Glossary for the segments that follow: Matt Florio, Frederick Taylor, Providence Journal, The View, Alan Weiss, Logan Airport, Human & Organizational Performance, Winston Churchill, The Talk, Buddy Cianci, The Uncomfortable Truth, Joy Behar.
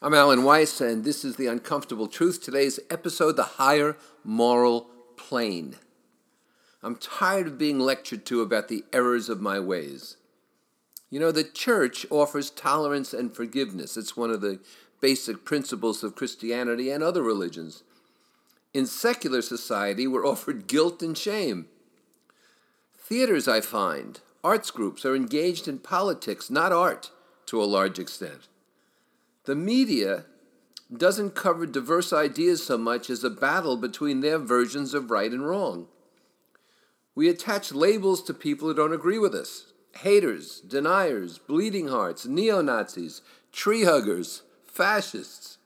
I'm Alan Weiss, and this is The Uncomfortable Truth. Today's episode, The Higher Moral Plane. I'm tired of being lectured to about the errors of my ways. You know, the church offers tolerance and forgiveness. It's one of the basic principles of Christianity and other religions. In secular society, we're offered guilt and shame. Theaters, I find, arts groups are engaged in politics, not art, to a large extent. The media doesn't cover diverse ideas so much as a battle between their versions of right and wrong. We attach labels to people who don't agree with us. Haters, deniers, bleeding hearts, neo-Nazis, tree huggers, fascists.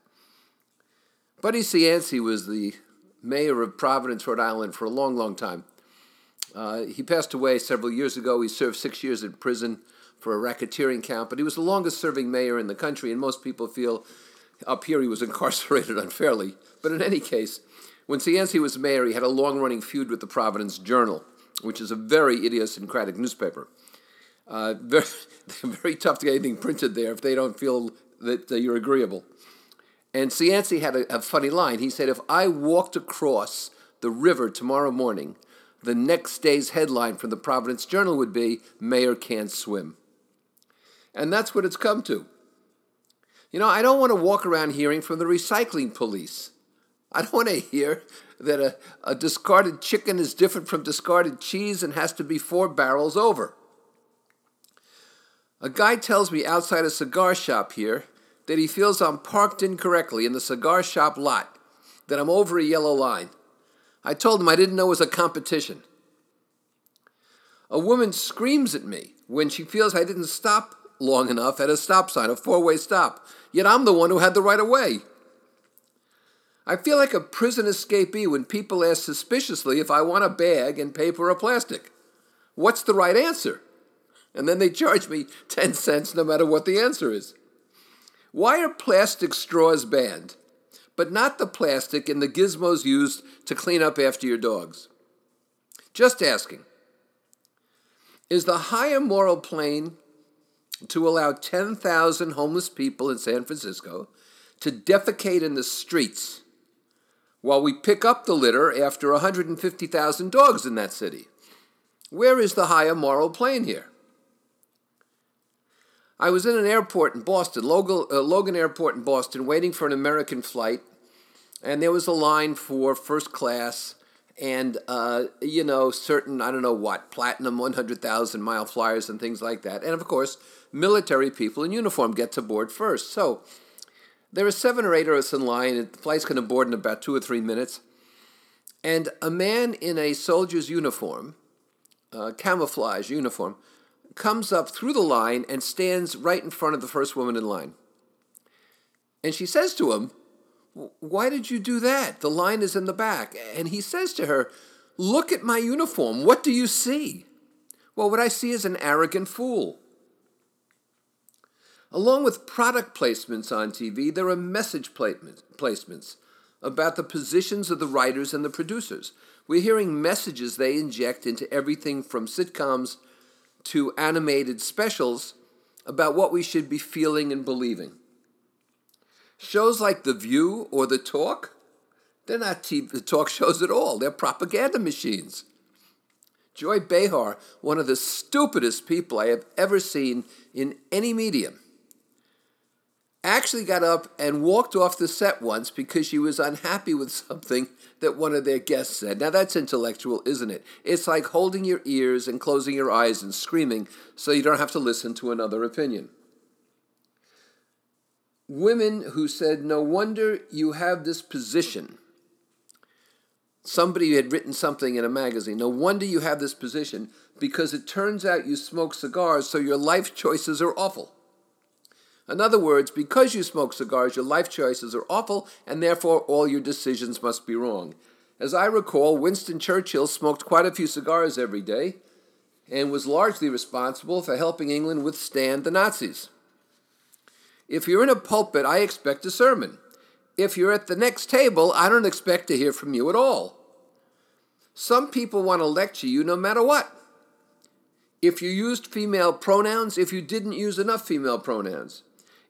Buddy Cianci was the mayor of Providence, Rhode Island for a long, long time. He passed away several years ago. He served 6 years in prison for a racketeering count, but he was the longest-serving mayor in the country, and most people feel up here he was incarcerated unfairly. But in any case, when Cianci was mayor, he had a long-running feud with the Providence Journal, which is a very idiosyncratic newspaper. Very tough to get anything printed there if they don't feel that you're agreeable. And Cianci had a funny line. He said, "If I walked across the river tomorrow morning, the next day's headline from the Providence Journal would be, 'Mayor Can't Swim.'" And that's what it's come to. You know, I don't want to walk around hearing from the recycling police. I don't want to hear that a discarded chicken is different from discarded cheese and has to be 4 barrels over. A guy tells me outside a cigar shop here that he feels I'm parked incorrectly in the cigar shop lot, that I'm over a yellow line. I told him I didn't know it was a competition. A woman screams at me when she feels I didn't stop long enough at a stop sign, a four-way stop, yet I'm the one who had the right of way. I feel like a prison escapee when people ask suspiciously if I want a bag and paper or plastic. What's the right answer? And then they charge me 10 cents no matter what the answer is. Why are plastic straws banned, but not the plastic in the gizmos used to clean up after your dogs? Just asking. Is the higher moral plane to allow 10,000 homeless people in San Francisco to defecate in the streets while we pick up the litter after 150,000 dogs in that city? Where is the higher moral plane here? I was in an airport in Boston, Logan Airport in Boston, waiting for an American flight, and there was a line for first class and, certain, I don't know what, platinum 100,000-mile flyers and things like that. And, of course, military people in uniform get to board first. So there are 7 or 8 of us in line, and the flight's going to board in about 2 or 3 minutes. And a man in a soldier's uniform, camouflage uniform, comes up through the line and stands right in front of the first woman in line. And she says to him, "Why did you do that? The line is in the back." And he says to her, "Look at my uniform. What do you see?" "Well, what I see is an arrogant fool." Along with product placements on TV, there are message placements about the positions of the writers and the producers. We're hearing messages they inject into everything from sitcoms to animated specials about what we should be feeling and believing. Shows like The View or The Talk, they're not talk shows at all. They're propaganda machines. Joy Behar, one of the stupidest people I have ever seen in any medium, actually got up and walked off the set once because she was unhappy with something that one of their guests said. Now, that's intellectual, isn't it? It's like holding your ears and closing your eyes and screaming so you don't have to listen to another opinion. Women who said, "No wonder you have this position." Somebody had written something in a magazine. "No wonder you have this position because it turns out you smoke cigars, so your life choices are awful." In other words, because you smoke cigars, your life choices are awful, and therefore all your decisions must be wrong. As I recall, Winston Churchill smoked quite a few cigars every day and was largely responsible for helping England withstand the Nazis. If you're in a pulpit, I expect a sermon. If you're at the next table, I don't expect to hear from you at all. Some people want to lecture you no matter what. If you used female pronouns, if you didn't use enough female pronouns,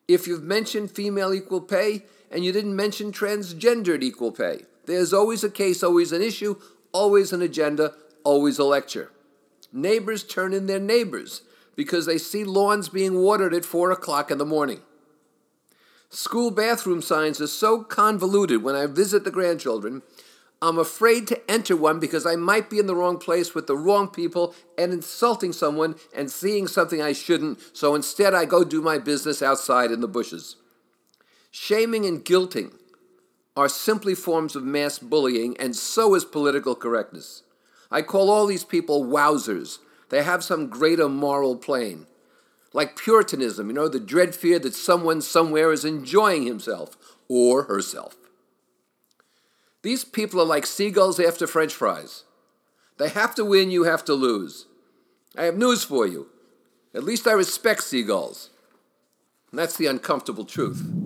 if you've mentioned female equal pay and you didn't mention transgendered equal pay. There's always a case, always an issue, always an agenda, always a lecture. Neighbors turn in their neighbors because they see lawns being watered at 4 o'clock in the morning. School bathroom signs are so convoluted when I visit the grandchildren, I'm afraid to enter one because I might be in the wrong place with the wrong people and insulting someone and seeing something I shouldn't, so instead I go do my business outside in the bushes. Shaming and guilting are simply forms of mass bullying, and so is political correctness. I call all these people wowzers. They have some greater moral plane. Like Puritanism, the dread fear that someone somewhere is enjoying himself or herself. These people are like seagulls after French fries. They have to win, you have to lose. I have news for you. At least I respect seagulls. And that's the uncomfortable truth.